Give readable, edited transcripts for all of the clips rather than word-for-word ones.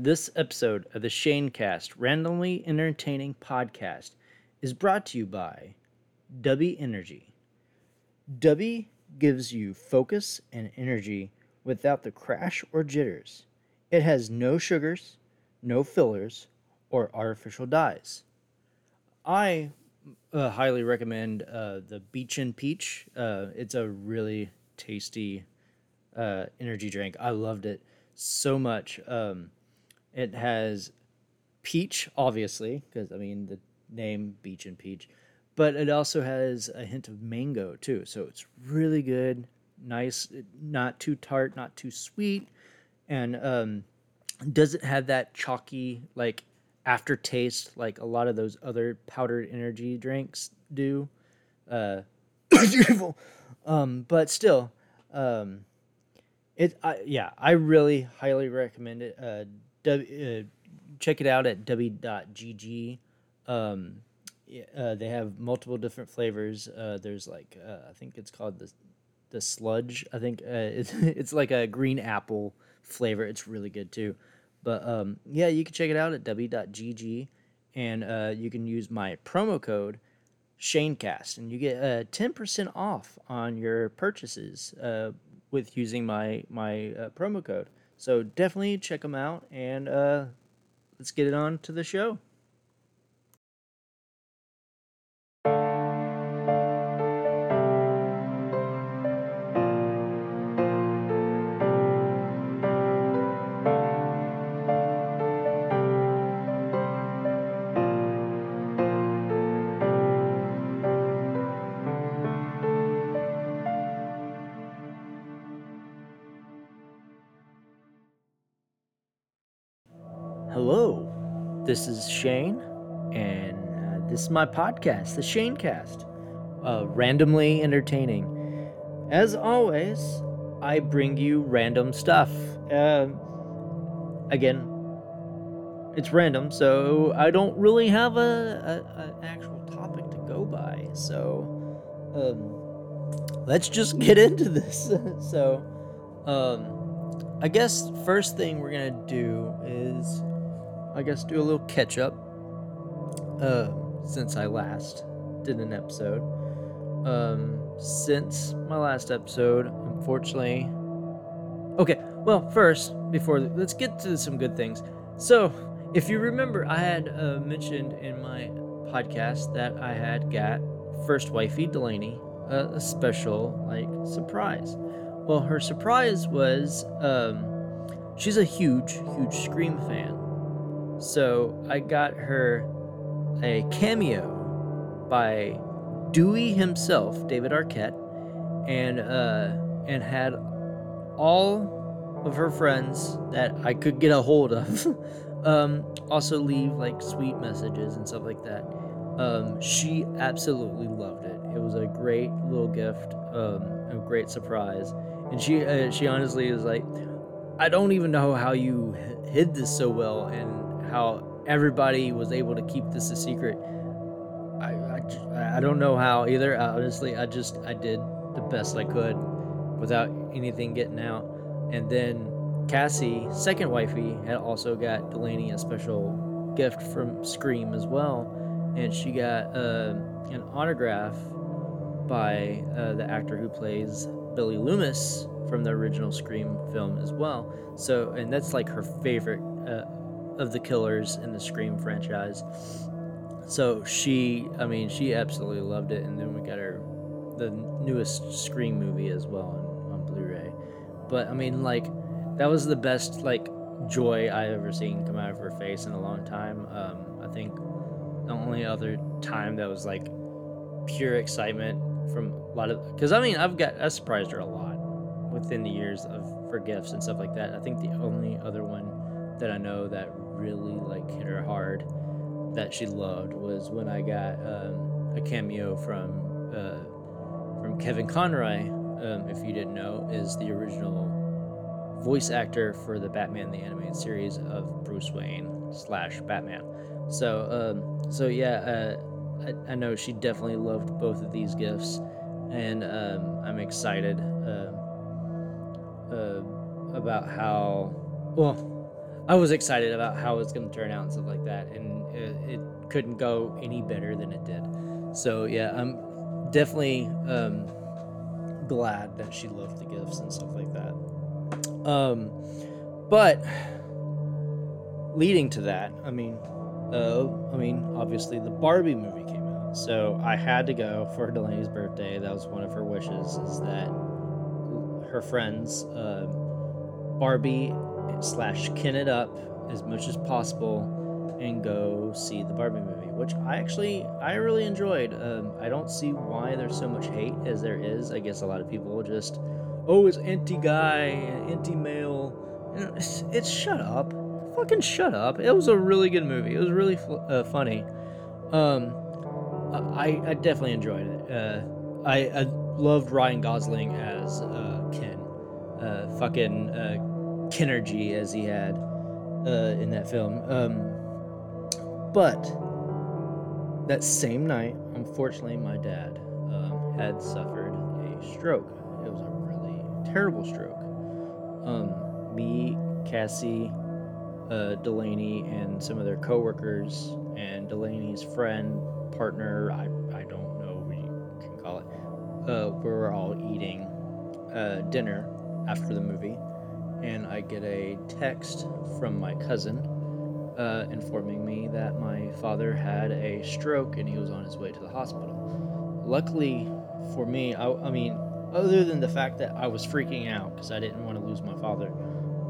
This episode of the Shanecast Randomly Entertaining Podcast is brought to you by Dubby Energy. Dubby gives you focus and energy without the crash or jitters. It has no sugars, no fillers, or artificial dyes. I highly recommend the Beachin' Peach. It's a really tasty energy drink. I loved it so much. It has peach, obviously, because, I mean, the name Beachin' Peach. But it also has a hint of mango, too. So it's really good, nice, not too tart, not too sweet. And doesn't have that chalky, like, aftertaste like a lot of those other powdered energy drinks do. But still, I really highly recommend it. Check it out at w.gg. They have multiple different flavors. There's like I think it's called the sludge. I think it's like a green apple flavor. It's really good too. But yeah, you can check it out at w.gg, and you can use my promo code Shanecast, and you get 10% off on your purchases with using my promo code. So definitely check them out, and let's get it on to the show. This is Shane, and this is my podcast, the Shanecast, randomly entertaining. As always, I bring you random stuff. Again, it's random, so I don't really have an actual topic to go by. So let's just get into this. So I guess first thing we're gonna do is, I guess, do a little catch-up since I last did an episode. Since my last episode, unfortunately... Okay, well, first, let's get to some good things. So, if you remember, I had mentioned in my podcast that I had got First Wifey Delaney a special, like, surprise. Well, her surprise was she's a huge, huge Scream fan. So I got her a cameo by Dewey himself, David Arquette, and had all of her friends that I could get a hold of also leave like sweet messages and stuff like that. She absolutely loved it. It was a great little gift, a great surprise, and she honestly was like, I don't even know how you hid this so well and how everybody was able to keep this a secret. I don't know how either. Honestly, I did the best I could without anything getting out. And then Cassie, second wifey, had also got Delaney a special gift from Scream as well. And she got an autograph by the actor who plays Billy Loomis from the original Scream film as well. So, and that's like her favorite of the killers in the Scream franchise. So she absolutely loved it. And then we got her the newest Scream movie as well on Blu-ray. But I mean, like, that was the best like joy I've ever seen come out of her face in a long time. I think the only other time that was like pure excitement from a lot of, because I mean, I surprised her a lot within the years for gifts and stuff like that. I think the only other one that I know that really like hit her hard that she loved was when I got a cameo from Kevin Conroy. If you didn't know, is the original voice actor for the Batman the Animated Series of Bruce Wayne / Batman. So I know she definitely loved both of these gifts, and I'm excited about how well. I was excited about how it was going to turn out and stuff like that, and it couldn't go any better than it did. So yeah, I'm definitely glad that she loved the gifts and stuff like that. But leading to that, I mean, obviously the Barbie movie came out, so I had to go for Delaney's birthday. That was one of her wishes, is that her friends Barbie / kin it up as much as possible and go see the Barbie movie, which I really enjoyed. I don't see why there's so much hate as there is. I guess a lot of people just, oh, it's anti-guy, anti-male. You know, it's shut up. Fucking shut up. It was a really good movie. It was really funny. I definitely enjoyed it. I loved Ryan Gosling as Ken. Fucking Kinergy as he had in that film. But that same night, unfortunately, my dad had suffered a stroke. It was a really terrible stroke. Me, Cassie, Delaney, and some of their coworkers, and Delaney's friend, partner, I don't know what you can call it, we were all eating dinner after the movie, and I get a text from my cousin informing me that my father had a stroke and he was on his way to the hospital. Luckily for me, I mean, other than the fact that I was freaking out because I didn't want to lose my father,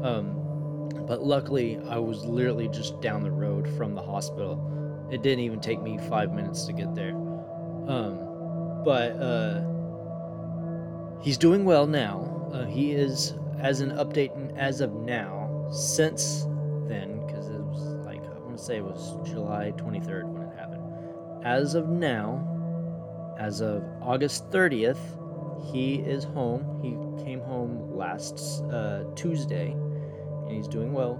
but luckily I was literally just down the road from the hospital. It didn't even take me 5 minutes to get there. But he's doing well now. He is, as an update and as of now, since then, because it was like, I want to say it was July 23rd when it happened. As of now, as of August 30th, he is home. He came home last Tuesday, and he's doing well.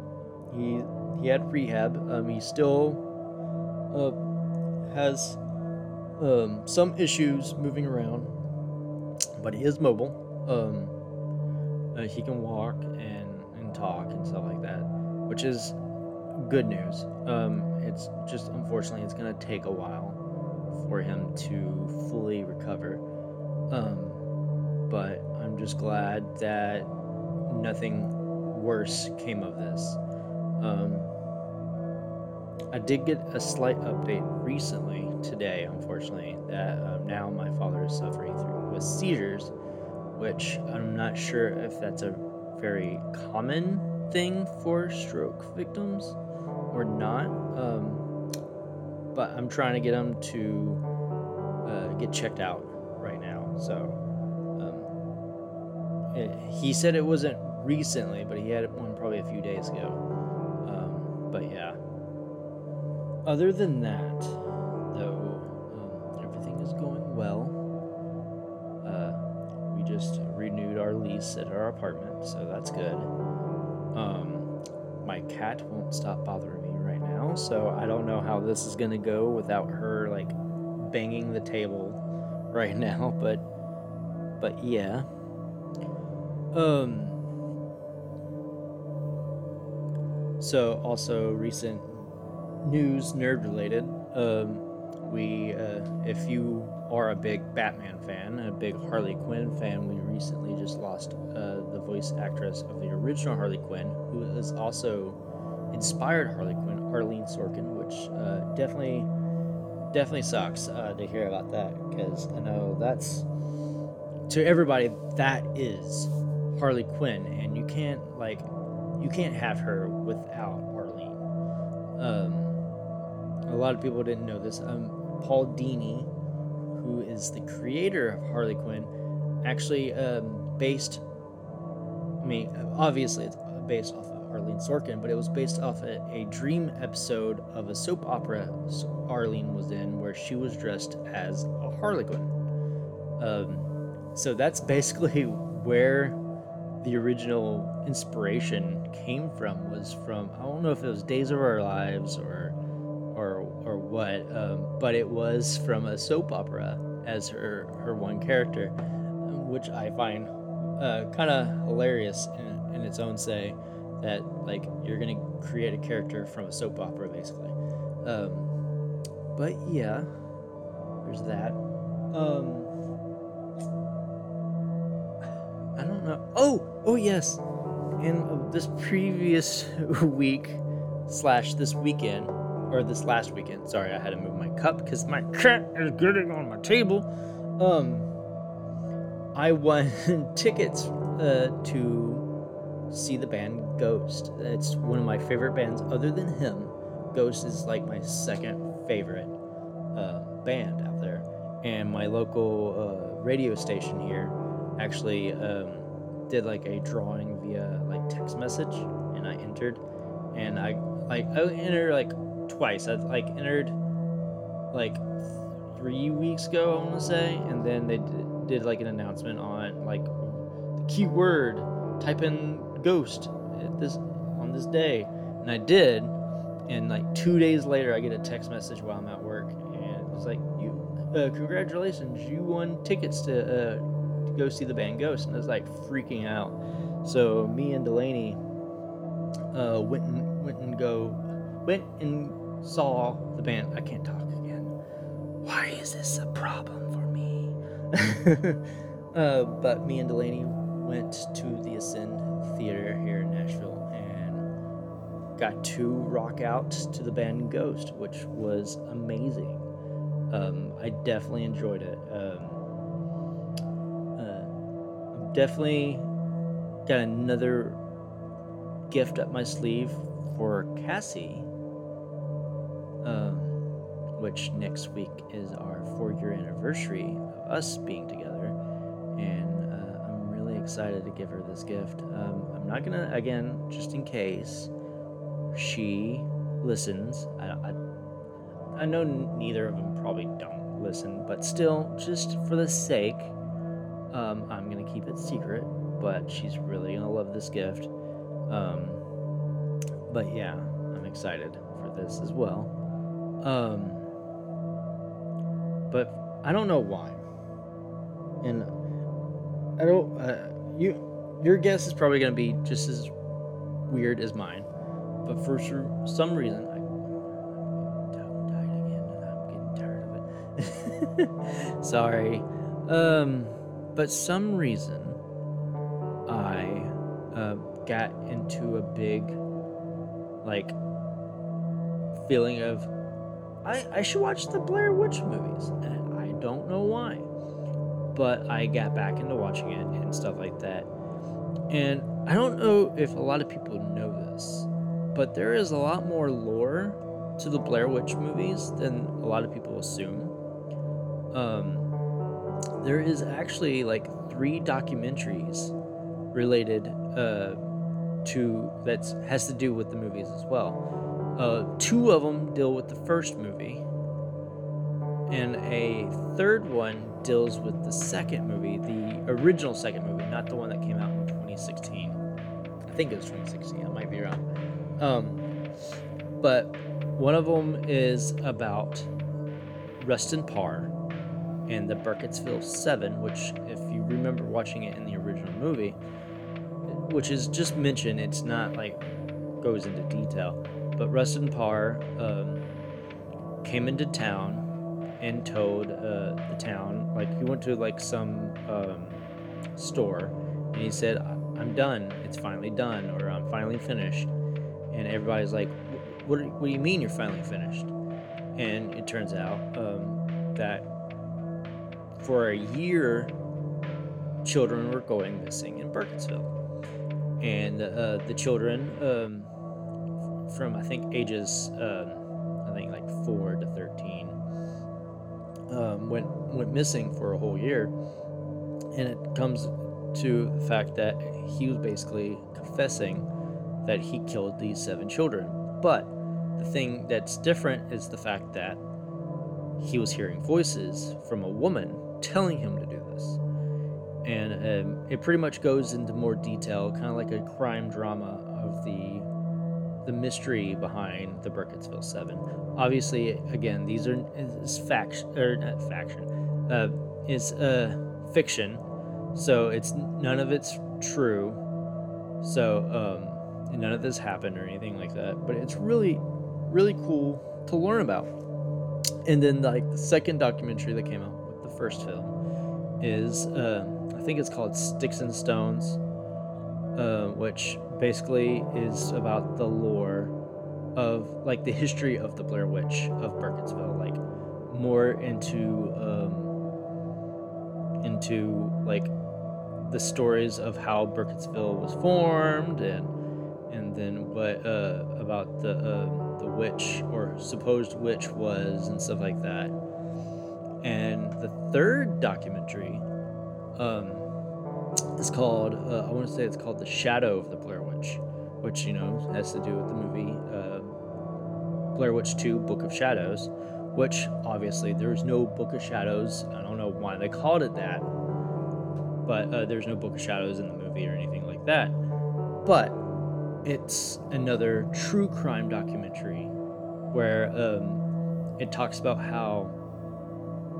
He had rehab. He still has some issues moving around, but he is mobile. He can walk and talk and stuff like that, which is good news. It's just, unfortunately, it's going to take a while for him to fully recover. But I'm just glad that nothing worse came of this. I did get a slight update recently, today, unfortunately, that now my father is suffering with seizures, which I'm not sure if that's a very common thing for stroke victims or not, but I'm trying to get him to get checked out right now. So he said it wasn't recently, but he had one probably a few days ago. But yeah, other than that, though, everything is going well. We just renewed our lease at our apartment, so that's good. My cat won't stop bothering me right now, so I don't know how this is gonna go without her like banging the table right now, but yeah. So also recent news, nerd related. We if you are a big Batman fan, a big Harley Quinn fan, we recently just lost the voice actress of the original Harley Quinn, who has also inspired Harley Quinn, Arlene Sorkin, which definitely sucks to hear about that, because I know that's, to everybody, that is Harley Quinn, and you can't have her without Arlene. A lot of people didn't know this. Paul Dini, who is the creator of Harley Quinn, actually obviously it's based off of Arlene Sorkin, but it was based off a dream episode of a soap opera Arlene was in, where she was dressed as a Harley Quinn. So that's basically where the original inspiration came from, was from, I don't know if it was Days of Our Lives or what, but it was from a soap opera as her one character, which I find kind of hilarious in its own say, that, like, you're gonna create a character from a soap opera, basically. But yeah, there's that. I don't know. Oh yes. And this previous week / this weekend, or this last weekend. Sorry, I had to move my cup because my cat is getting on my table. I won tickets to see the band Ghost. It's one of my favorite bands other than him. Ghost is like my second favorite band out there. And my local radio station here actually did like a drawing via like text message, and I entered, and I entered twice. I like entered like 3 weeks ago, I want to say, and then they did like an announcement on like the keyword, type in Ghost at this on this day, and I did, and like 2 days later I get a text message while I'm at work, and it's like, you congratulations, you won tickets to go see the band Ghost. And I was like freaking out, so me and Delaney went and saw the band. I can't talk again. Why is this a problem for me? But me and Delaney went to the Ascend Theater here in Nashville and got to rock out to the band Ghost, which was amazing. I definitely enjoyed it. I've definitely got another gift up my sleeve for Cassie, which next week is our 4-year anniversary of us being together, and I'm really excited to give her this gift. I'm not gonna, again, just in case she listens. I know neither of them probably don't listen, but still, just for the sake, I'm gonna keep it secret, but she's really gonna love this gift. But yeah, I'm excited for this as well. But I don't know why, and I don't. Your guess is probably gonna be just as weird as mine, but for some reason. Sorry. But some reason I got into a big like feeling of I should watch the Blair Witch movies, and I don't know why, but I got back into watching it and stuff like that. And I don't know if a lot of people know this, but there is a lot more lore to the Blair Witch movies than a lot of people assume. There is actually like 3 documentaries related to that has to do with the movies as well. 2 of them deal with the first movie, and a third one deals with the second movie, the original second movie, not the one that came out in 2016. I think it was 2016. I might be wrong. But one of them is about Rustin Parr and the Burkittsville 7, which, if you remember watching it in the original movie, which is just mentioned, it's not like goes into detail, but Rustin Parr came into town and told the town, like, he went to like some store and he said, I'm done, it's finally done, or I'm finally finished. And everybody's like, what do you mean you're finally finished? And it turns out that for a year, children were going missing in Burkittsville. And the children from, I think, ages, I think, like 4 to 13, went missing for a whole year. And it comes to the fact that he was basically confessing that he killed these 7 children. But the thing that's different is the fact that he was hearing voices from a woman telling him to do this. And it pretty much goes into more detail, kind of like a crime drama of the mystery behind the Burkittsville 7. Obviously, again, these are fiction, so it's none of it's true. So and none of this happened or anything like that. But it's really, really cool to learn about. And then like the second documentary that came out with the first film is I think it's called Sticks and Stones, which basically is about the lore of like the history of the Blair Witch of Burkittsville, like more into like the stories of how Burkittsville was formed, and then what about the witch or supposed witch was and stuff like that. And the third documentary is called I want to say it's called The Shadow of the Blair Witch, which, you know, has to do with the movie Blair Witch 2 Book of Shadows, which obviously there's no Book of Shadows. I don't know why they called it that, but there's no Book of Shadows in the movie or anything like that. But it's another true crime documentary where it talks about how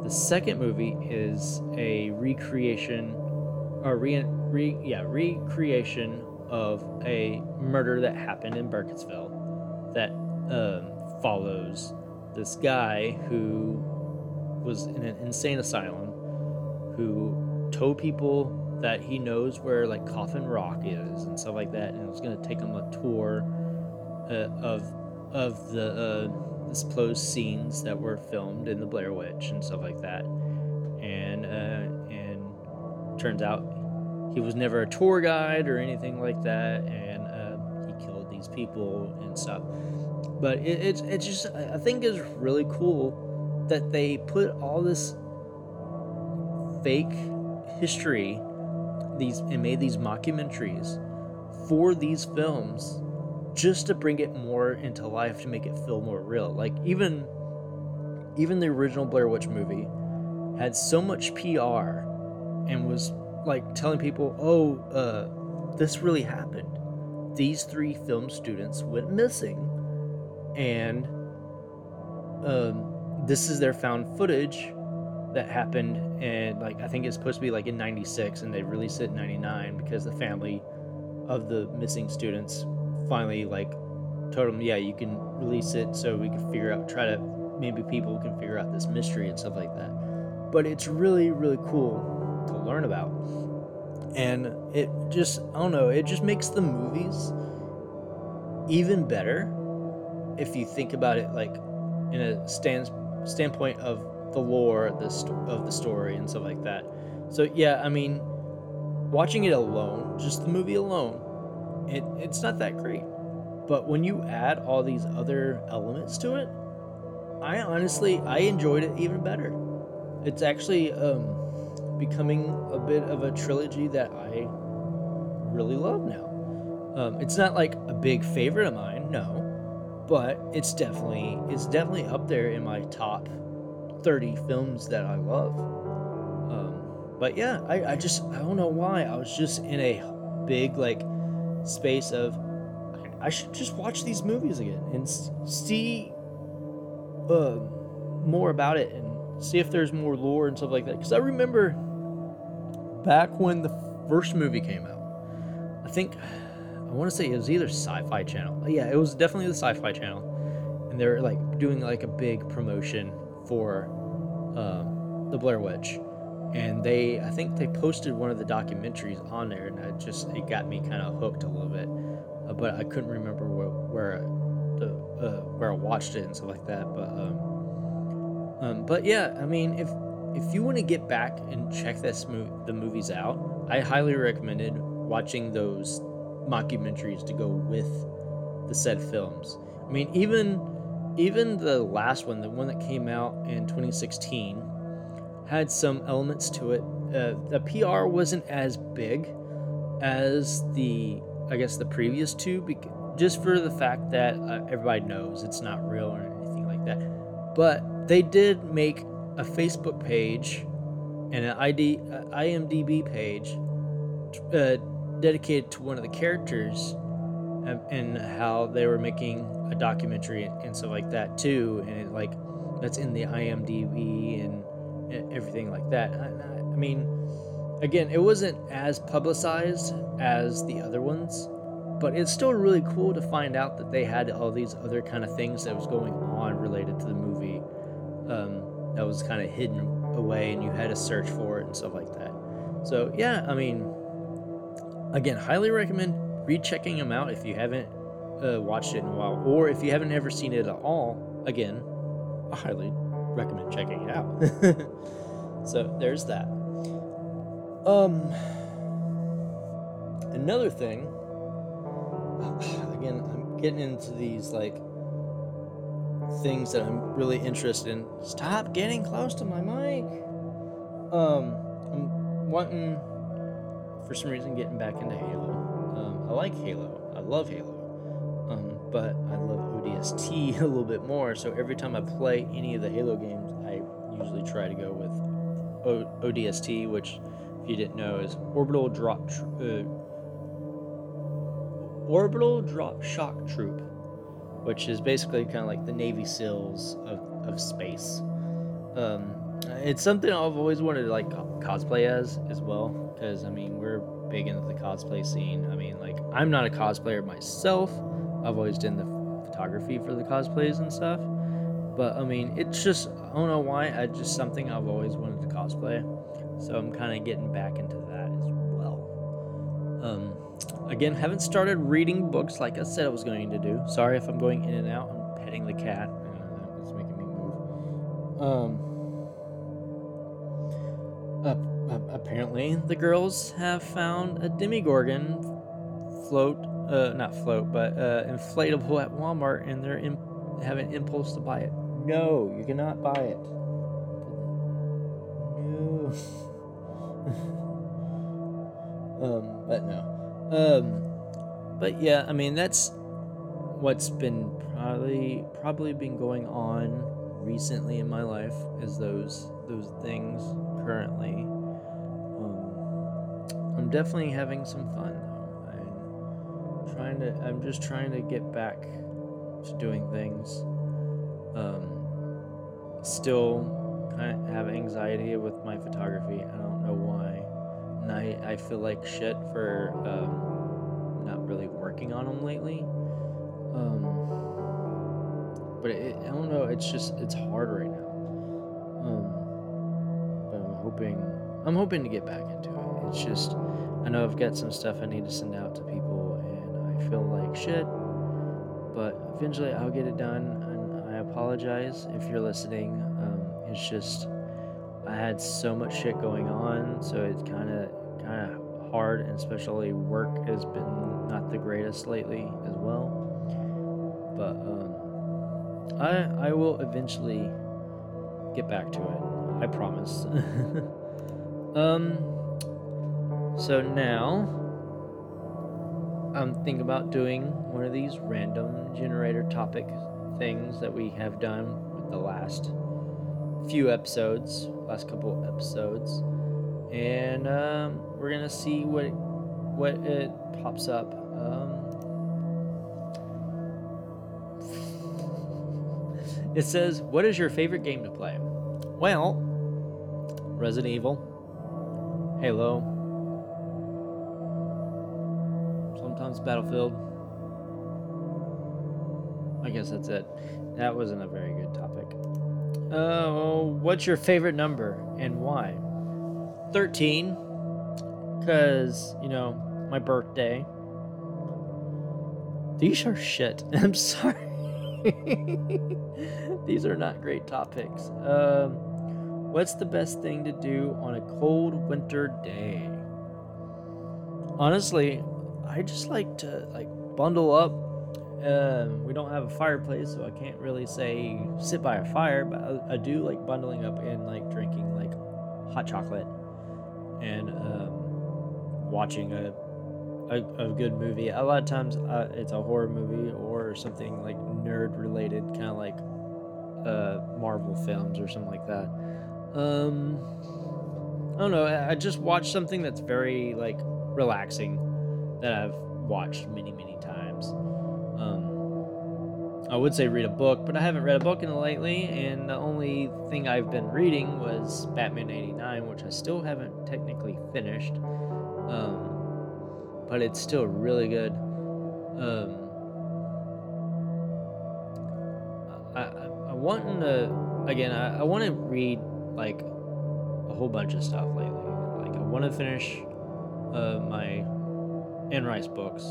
the second movie is a recreation of a murder that happened in Burkittsville that follows this guy who was in an insane asylum, who told people that he knows where like Coffin Rock is and stuff like that, and was going to take him a tour of the disclosed scenes that were filmed in the Blair Witch and stuff like that. And turns out he was never a tour guide or anything like that, and he killed these people and stuff. But it's just, I think it's really cool that they put all this fake history and made these mockumentaries for these films just to bring it more into life, to make it feel more real. Like even the original Blair Witch movie had so much PR and was like telling people, this really happened. These three film students went missing, and this is their found footage that happened, and like I think it's supposed to be like in 96, and they released it in 99 because the family of the missing students finally like told them, yeah, you can release it so we can maybe people can figure out this mystery and stuff like that. But it's really, really cool to learn about, and it just, I don't know, it just makes the movies even better if you think about it like in a standpoint of the lore, of the story and stuff like that. So yeah, I mean, watching it alone, just the movie alone, it's not that great. But when you add all these other elements to it, I enjoyed it even better. It's actually becoming a bit of a trilogy that I really love now. It's not like a big favorite of mine, no, but it's definitely up there in my top 30 films that I love. But yeah, I don't know why, I was just in a big like space of I should just watch these movies again and see more about it and see if there's more lore and stuff like that. Because I remember back when the first movie came out, I want to say it was either Sci-Fi Channel. Yeah, it was definitely the Sci-Fi Channel, and they're like doing like a big promotion for the Blair Witch, and I think they posted one of the documentaries on there, and it got me kind of hooked a little bit, but I couldn't remember where I watched it and stuff like that. But but yeah, I mean, if you want to get back and check the movies out, I highly recommended watching those mockumentaries to go with the said films. I mean, even the last one, the one that came out in 2016, had some elements to it. The PR wasn't as big as the previous two, just for the fact that everybody knows it's not real or anything like that. But they did make a Facebook page and an IMDb page dedicated to one of the characters, and how they were making a documentary and stuff like that too, and it, like that's in the IMDb and everything like that. I mean, again, it wasn't as publicized as the other ones, But it's still really cool to find out that they had all these other kind of things that was going on related to the movie that was kind of hidden away, and you had to search for it and stuff like that. So, yeah, I mean, again, highly recommend rechecking them out if you haven't watched it in a while, or if you haven't ever seen it at all. Again, I highly recommend checking it out. So there's that. Another thing, again, I'm getting into these like things that I'm really interested in. Stop getting close to my mic. I'm wanting, for some reason, getting back into Halo. I like Halo. I love Halo. But I love ODST a little bit more, so every time I play any of the Halo games, I usually try to go with ODST, which, if you didn't know, is Orbital Drop Shock Troop, which is basically kind of like the Navy SEALs of space. It's something I've always wanted to like cosplay as well, because I mean, we're big into the cosplay scene. I mean, like, I'm not a cosplayer myself. I've always done the photography for the cosplays and stuff, but I mean, it's just, I don't know why, I just, something I've always wanted to cosplay, so I'm kind of getting back into that as well. Again, haven't started reading books like I said I was going to do. Sorry if I'm going in and out. I'm petting the cat. It's making me move. Apparently, the girls have found a demigorgon inflatable at Walmart, and they're have an impulse to buy it. No, you cannot buy it. No. But no. But yeah, I mean, that's what's been probably been going on recently in my life, is those things currently. I'm definitely having some fun though. I'm just trying to get back to doing things. Still kind of have anxiety with my photography. I don't know why, and I feel like shit for not really working on them lately. But I don't know. It's just, it's hard right now. But I'm hoping to get back into it. It's just, I know I've got some stuff I need to send out to people, and I feel like shit, but eventually I'll get it done, and I apologize if you're listening. It's just, I had so much shit going on, so it's kind of hard, and especially work has been not the greatest lately as well. But I will eventually get back to it. I promise. So now I'm thinking about doing one of these random generator topic things that we have done with the last couple episodes, and we're gonna see what it pops up. It says, what is your favorite game to play? Well, Resident Evil, Halo, sometimes Battlefield. I guess that's it. That wasn't a very good topic. What's your favorite number and why? 13, because, you know, my birthday. These are shit. I'm sorry. These are not great topics. What's the best thing to do on a cold winter day? Honestly, I just like to bundle up. We don't have a fireplace, so I can't really say sit by a fire, but I do like bundling up and like drinking like hot chocolate and watching a good movie. A lot of times it's a horror movie or something like nerd related, kind of like Marvel films or something like that. I don't know, I just watched something that's very like relaxing that I've watched many times. I would say read a book, but I haven't read a book lately, and the only thing I've been reading was Batman 89, which I still haven't technically finished. But it's still really good. I want to read like a whole bunch of stuff lately. Like I want to finish my Anne Rice books.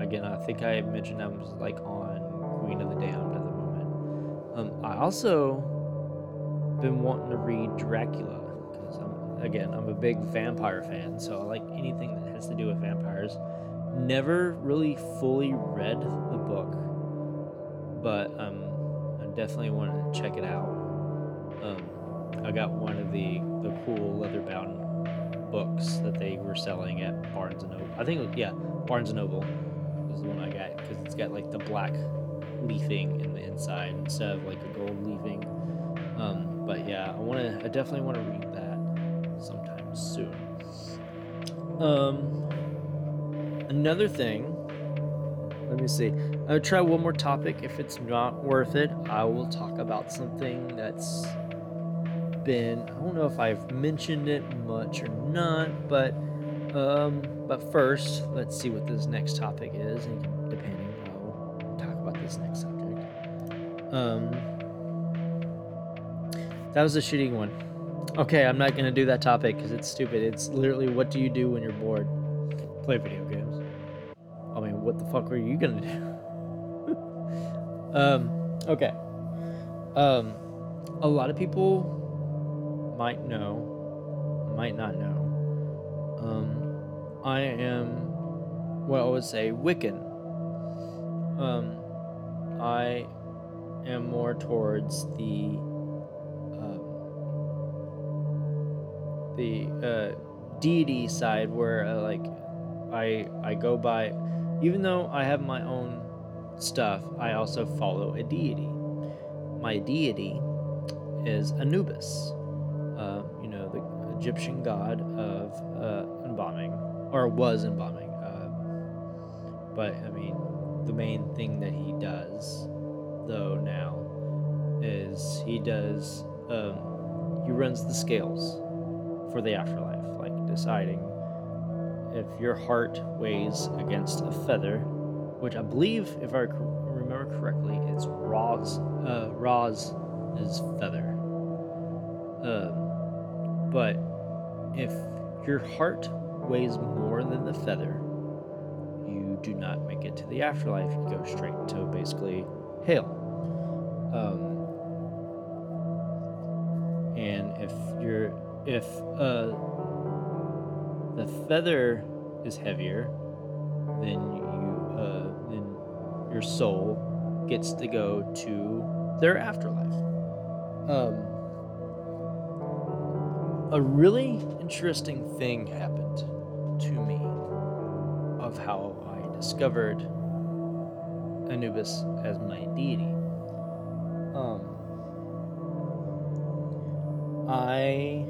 Again, I think I mentioned I was like on Queen of the Damned at the moment. I also been wanting to read Dracula because I'm a big vampire fan, so I like anything that has to do with vampires. Never really fully read the book, but I definitely want to check it out. I got one of the cool leather-bound books that they were selling at Barnes & Noble. I think it was, Barnes & Noble is the one I got because it's got like the black leafing in the inside instead of like a gold leafing. But yeah, I definitely want to read that sometime soon. Another thing, let me see. I'll try one more topic. If it's not worth it, I will talk about something that's been, I don't know if I've mentioned it much or not, but first, let's see what this next topic is, and depending, I'll talk about this next subject. That was a shitty one. Okay, I'm not going to do that topic because it's stupid. It's literally, what do you do when you're bored? Play video games. I mean, what the fuck were you gonna do? Okay. A lot of people might know, might not know. I am what I would say Wiccan. I am more towards the deity side, where I go by, even though I have my own stuff, I also follow a deity. My deity is Anubis, the Egyptian god of embalming, or was embalming. But I mean, the main thing that he does, though, now is he runs the scales for the afterlife, like deciding if your heart weighs against a feather, which I believe, if I remember correctly, it's Ra's feather. But if your heart weighs more than the feather, you do not make it to the afterlife. You go straight to basically hell. And if the feather is heavier, then your soul gets to go to their afterlife. A really interesting thing happened to me of how I discovered Anubis as my deity. I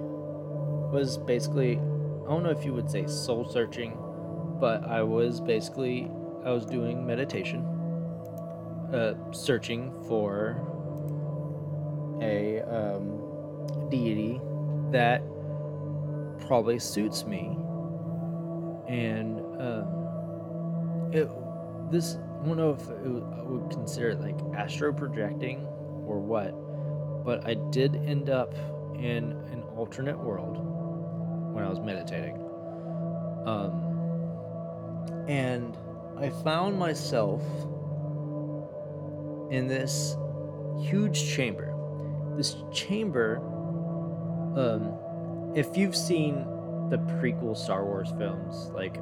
was basically, I don't know if you would say soul searching, but I was doing meditation, searching for a deity that probably suits me. And I don't know if I would consider it like astro projecting or what, but I did end up in an alternate world when I was meditating, and I found myself in this huge chamber. This chamber, if you've seen the prequel Star Wars films, like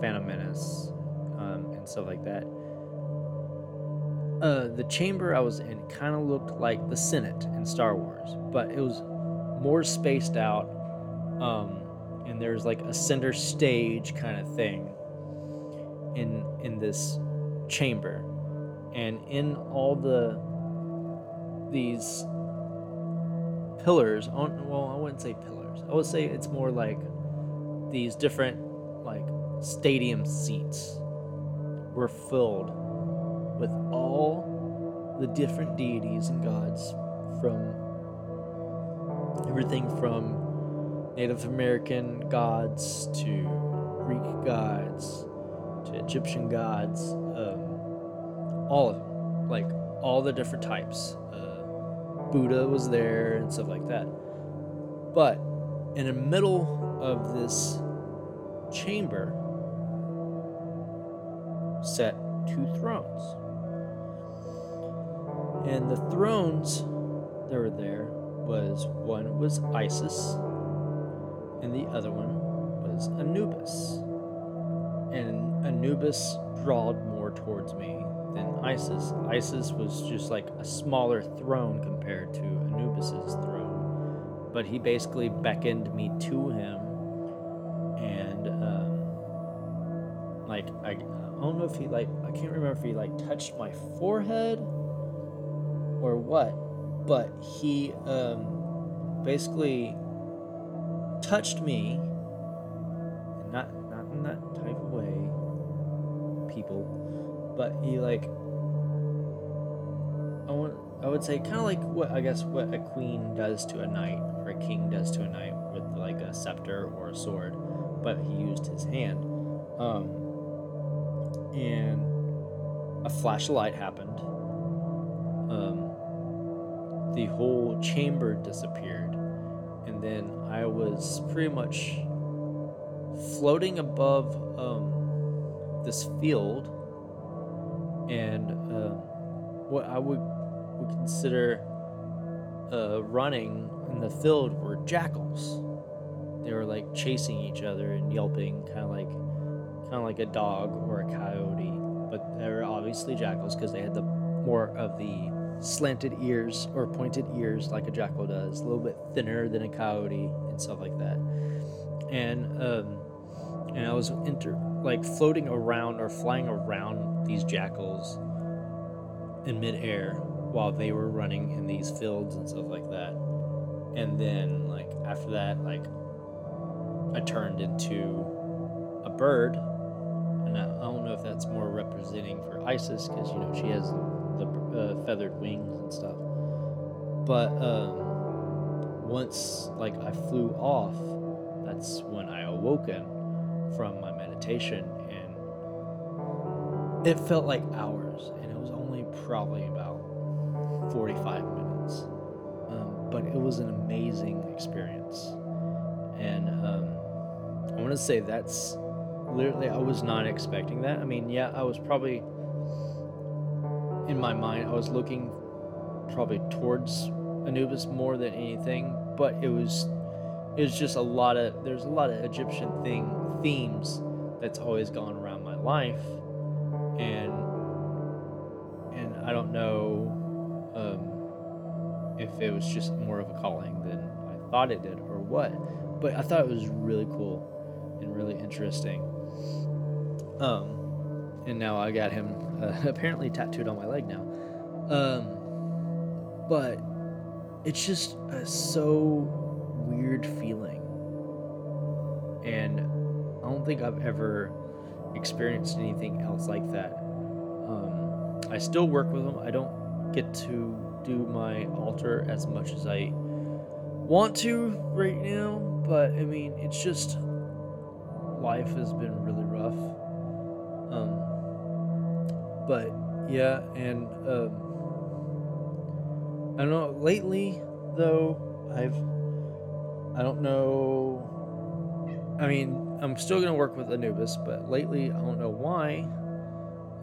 Phantom Menace and stuff like that, the chamber I was in kind of looked like the Senate in Star Wars, but it was more spaced out. And there's like a center stage kind of thing in this chamber, and in all these pillars, I wouldn't say pillars, I would say it's more like these different like stadium seats were filled with all the different deities and gods from everything from Native American gods to Greek gods to Egyptian gods, all of them, like all the different types. Buddha was there and stuff like that. But in the middle of this chamber sat two thrones. And the thrones that were there was, one was Isis and the other one was Anubis. And Anubis drawled more towards me than Isis. Isis was just like a smaller throne compared to Anubis's throne. But he basically beckoned me to him, and I can't remember if he like touched my forehead or what, but he basically touched me, and not in that type of way, people, but he like, I would say kind of like what a queen does to a knight or a king does to a knight with like a scepter or a sword, but he used his hand, and a flash of light happened. The whole chamber disappeared, and then I was pretty much floating above this field, and what I would consider running in the field were jackals. They were like chasing each other and yelping, kind of like a dog or a coyote, but they were obviously jackals because they had the more of the slanted ears or pointed ears like a jackal does, a little bit thinner than a coyote and stuff like that. And I was floating around or flying around these jackals in midair while they were running in these fields and stuff like that. And then after that, I turned into a bird, and I don't know if that's more representing for Isis because she has the feathered wings and stuff, but once I flew off, that's when I awoken from my meditation, and it felt like hours, and it was only probably about 45 minutes, but it was an amazing experience. And I want to say that's literally, I was not expecting that. I mean, yeah, I was probably, in my mind, I was looking probably towards Anubis more than anything, but it was just there's a lot of Egyptian themes that's always gone around my life, and I don't know if it was just more of a calling than I thought it did or what, but I thought it was really cool and really interesting. And now I got him apparently tattooed on my leg now. But it's just a so weird feeling. And I don't think I've ever experienced anything else like that. I still work with him. I don't get to do my altar as much as I want to right now. But, I mean, it's just, life has been really rough. But yeah, and I don't know, lately though, I'm still gonna work with Anubis, but lately I don't know why,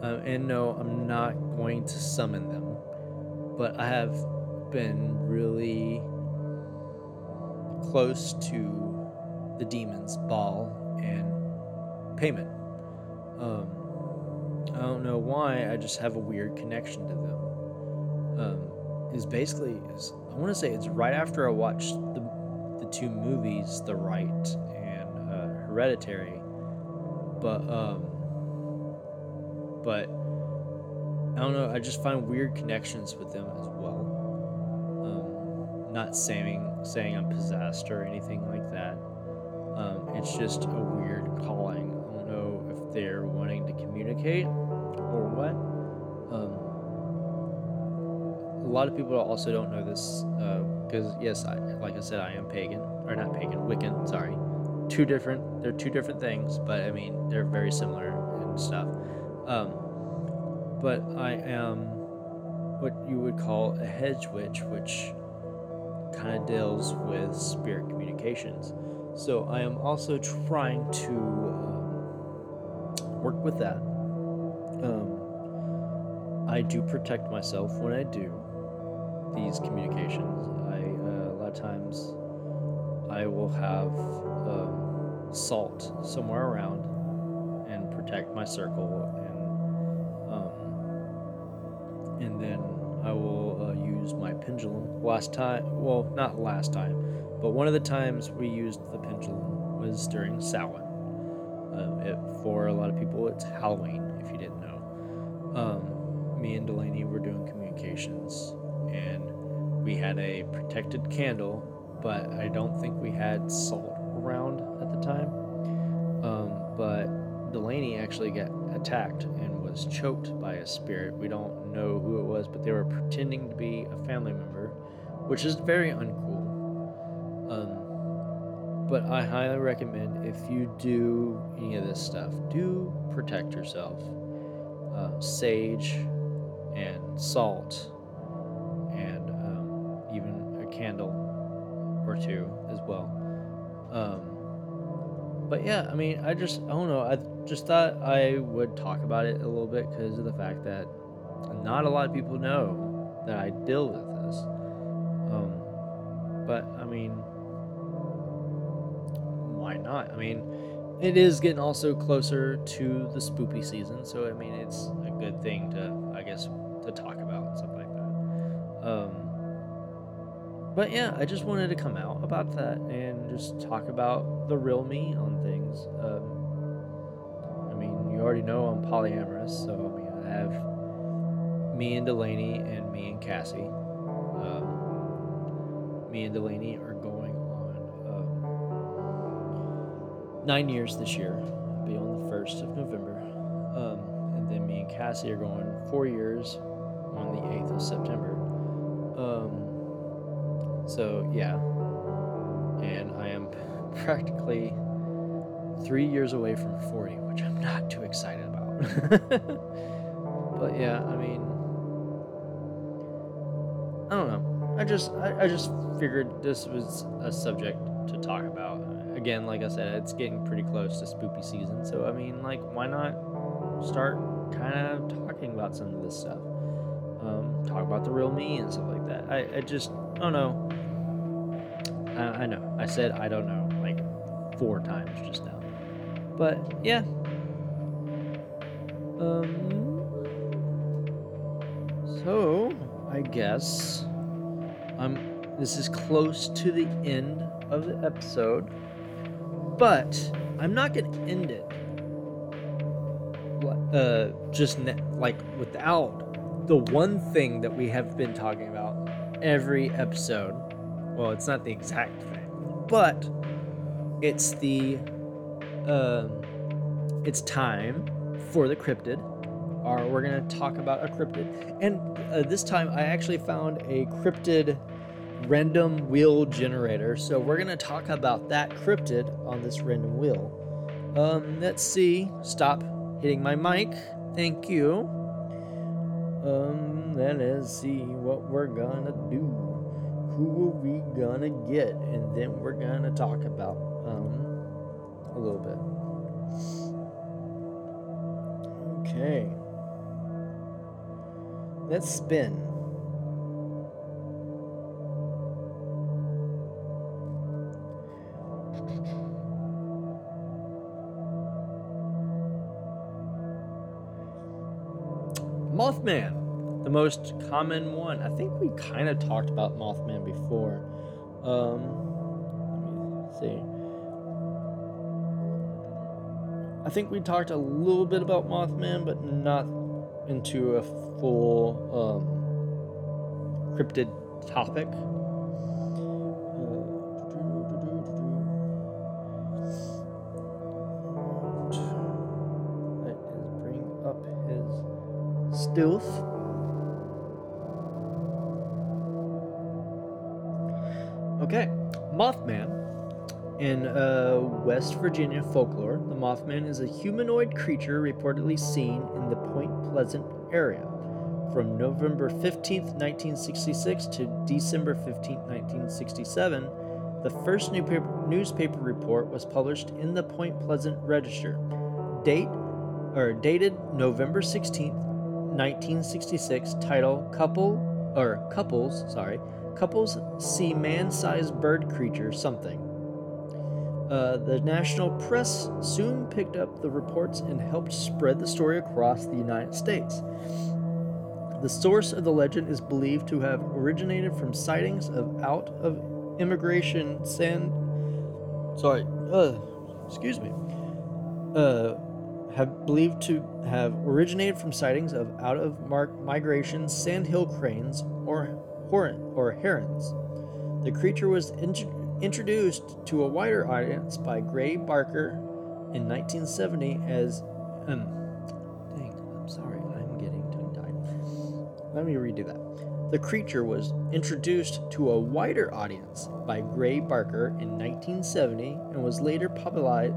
and no, I'm not going to summon them, but I have been really close to the demons Baal and Paymon. I don't know why, I just have a weird connection to them. I want to say it's right after I watched the two movies, The Rite and Hereditary, but I don't know, I just find weird connections with them as well. Not saying I'm possessed or anything like that. It's just a weird calling. I don't know if they're wanting to communicate or what. A lot of people also don't know this because yes, I said I am Wiccan. They're two different things, but I mean they're very similar in and stuff. But I am what you would call a hedge witch, which kind of deals with spirit communications. So I am also trying to work with that. I do protect myself when I do these communications. I a lot of times I will have salt somewhere around and protect my circle, and then I will use my pendulum. One of the times we used the pendulum was during Samhain. For a lot of people, it's Halloween, if you didn't know. Me and Delaney were doing communications, and we had a protected candle, but I don't think we had salt around at the time. But Delaney actually got attacked and was choked by a spirit. We don't know who it was, but they were pretending to be a family member, which is very uncool. But I highly recommend, if you do any of this stuff, do protect yourself. Sage and salt and even a candle or two as well. But yeah, I mean, I don't know. I just thought I would talk about it a little bit because of the fact that not a lot of people know that I deal with this. But, I mean, why not? I mean, it is getting also closer to the spoopy season, so, I mean, it's a good thing to, I guess, to talk about and stuff like that. But, yeah, I just wanted to come out about that and just talk about the real me on things. I mean, you already know I'm polyamorous, so, I mean, I have me and Delaney and me and Cassie. Me and Delaney are going on 9 years this year. I'll be on the 1st of November. And then me and Cassie are going 4 years on the 8th of September. So, yeah. And I am practically 3 years away from 40, which I'm not too excited about. But, yeah, I mean, I don't know. I just figured this was a subject to talk about. Again, like I said, it's getting pretty close to spoopy season, so I mean, like, why not start kind of talking about some of this stuff? Talk about the real me and stuff like that. I don't know. I know. I said I don't know like 4 times just now. But, yeah. So, I guess this is close to the end of the episode, but I'm not going to end it without the one thing that we have been talking about every episode. Well, it's not the exact thing, but it's the it's time for the cryptid. We're going to talk about a cryptid. And this time I actually found a cryptid random wheel generator. So we're going to talk about that cryptid on this random wheel. Let's see. Stop hitting my mic. Thank you. Let's see what we're going to do. Who are we going to get? And then we're going to talk about a little bit. Okay. Let's spin. Mothman, the most common one. I think we kind of talked about Mothman before. Let me see. I think we talked a little bit about Mothman, but not into a full cryptid topic. Let us bring up his stealth. Okay, Mothman In West Virginia folklore, the Mothman is a humanoid creature reportedly seen in the Point Pleasant area from November 15, 1966 to December 15, 1967. The first newspaper report was published in the Point Pleasant Register, dated November 16, 1966, title Couples See Man-Sized Bird Creature Something. The national press soon picked up the reports and helped spread the story across the United States. The source of the legend is believed to have originated from sightings of out-of-migration sandhill cranes or herons. The creature was introduced to a wider audience by Gray Barker in 1970 as The creature was introduced to a wider audience by Gray Barker in 1970 and was later popularized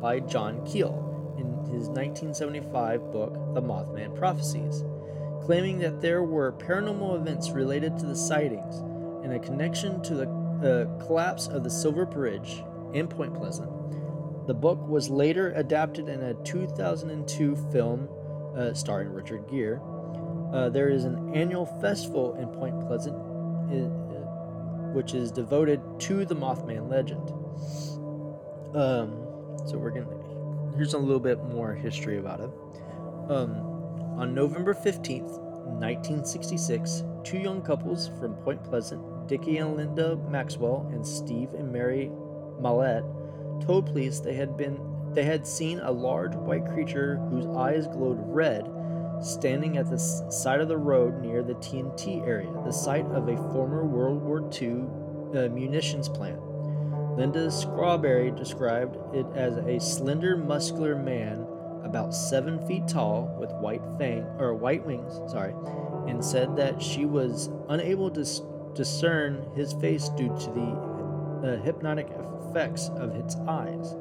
by John Keel in his 1975 book, The Mothman Prophecies, claiming that there were paranormal events related to the sightings and a connection to the collapse of the Silver Bridge in Point Pleasant. The book was later adapted in a 2002 film starring Richard Gere. There is an annual festival in Point Pleasant, which is devoted to the Mothman legend. Here's a little bit more history about it. On November 15th, 1966, two young couples from Point Pleasant, Dickie and Linda Maxwell and Steve and Mary Mallette, told police they had seen a large white creature whose eyes glowed red standing at the side of the road near the TNT area, the site of a former World War II munitions plant. Linda Strawberry described it as a slender, muscular man about 7 feet tall with white wings, and said that she was unable to discern his face due to the hypnotic effects of its eyes.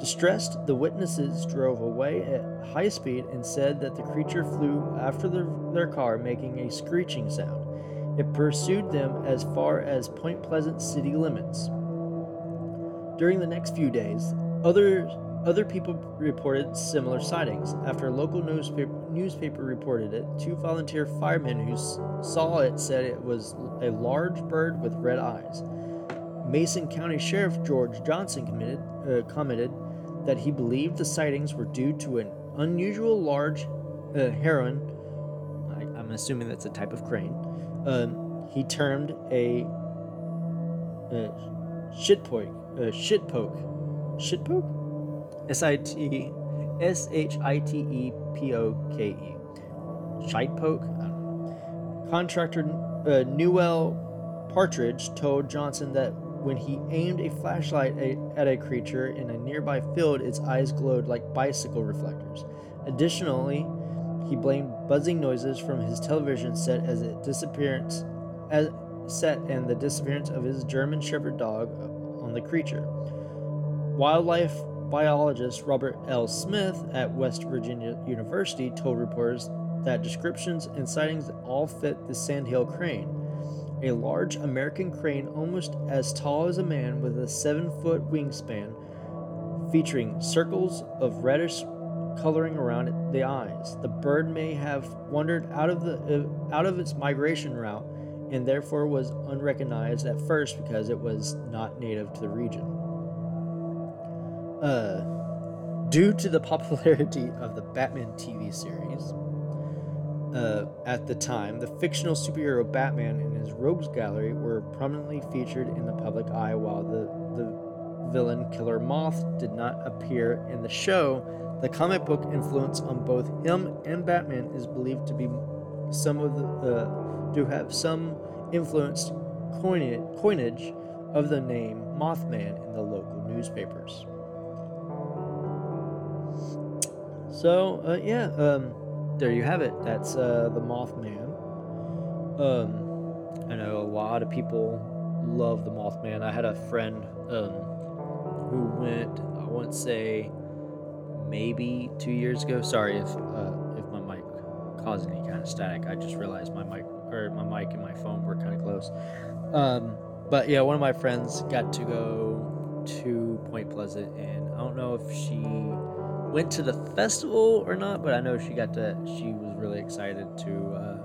Distressed, the witnesses drove away at high speed and said that the creature flew after their car, making a screeching sound. It pursued them as far as Point Pleasant city limits. During the next few days, other people reported similar sightings. After a local newspaper reported it, two volunteer firemen who saw it said it was a large bird with red eyes. Mason County Sheriff George Johnson commented that he believed the sightings were due to an unusual large heron, I'm assuming that's a type of crane, he termed a shitpoke, shitepoke, shitepoke. Contractor Newell Partridge told Johnson that when he aimed a flashlight at a creature in a nearby field, its eyes glowed like bicycle reflectors. Additionally, he blamed buzzing noises from his television set and the disappearance of his German Shepherd dog on the creature. Wildlife biologist Robert L. Smith at West Virginia University told reporters that descriptions and sightings all fit the sandhill crane, a large American crane almost as tall as a man with a 7-foot wingspan, featuring circles of reddish coloring around the eyes. The bird may have wandered out of its migration route and therefore was unrecognized at first because it was not native to the region. Due to the popularity of the Batman TV series, at the time, the fictional superhero Batman and his rogues gallery were prominently featured in the public eye, while the villain Killer Moth did not appear in the show. The comic book influence on both him and Batman is believed to be to have some influenced coinage of the name Mothman in the local newspapers. There you have it. That's the Mothman. I know a lot of people love the Mothman. I had a friend who went, I want to say, maybe 2 years ago. Sorry if my mic caused any kind of static. I just realized my mic and my phone were kind of close. But yeah, one of my friends got to go to Point Pleasant, and I don't know if she went to the festival or not, but I know she was really excited to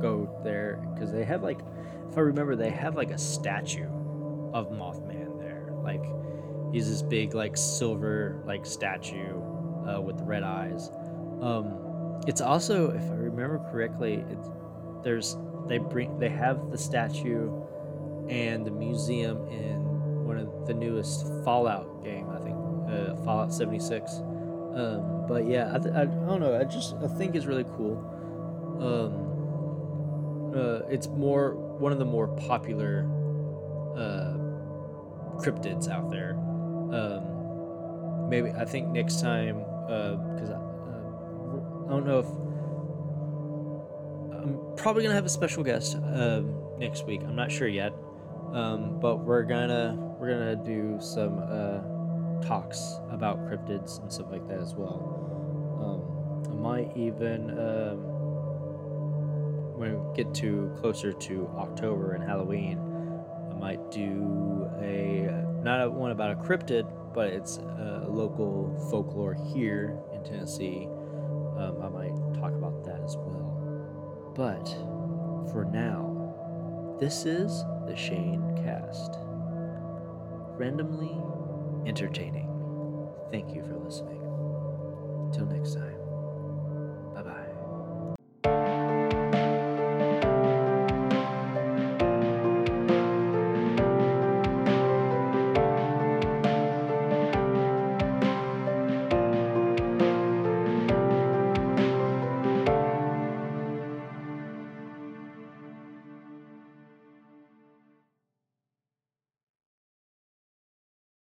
go there, because they have if I remember, they have a statue of Mothman there. He's this big silver statue with red eyes. It's also, if I remember correctly, they have the statue and the museum in one of the newest Fallout game, I think, Fallout 76. But yeah, I don't know. I think it's really cool. It's one of the more popular cryptids out there. Maybe I think next time, because I don't know if I'm probably gonna have a special guest next week. I'm not sure yet, but we're gonna do some talks about cryptids and stuff like that as well. I might even when we get closer to October and Halloween, I might do not one about a cryptid, but it's a local folklore here in Tennessee. I might talk about that as well. But for now, this is the Shane Cast. Randomly entertaining. Thank you for listening. Till next time.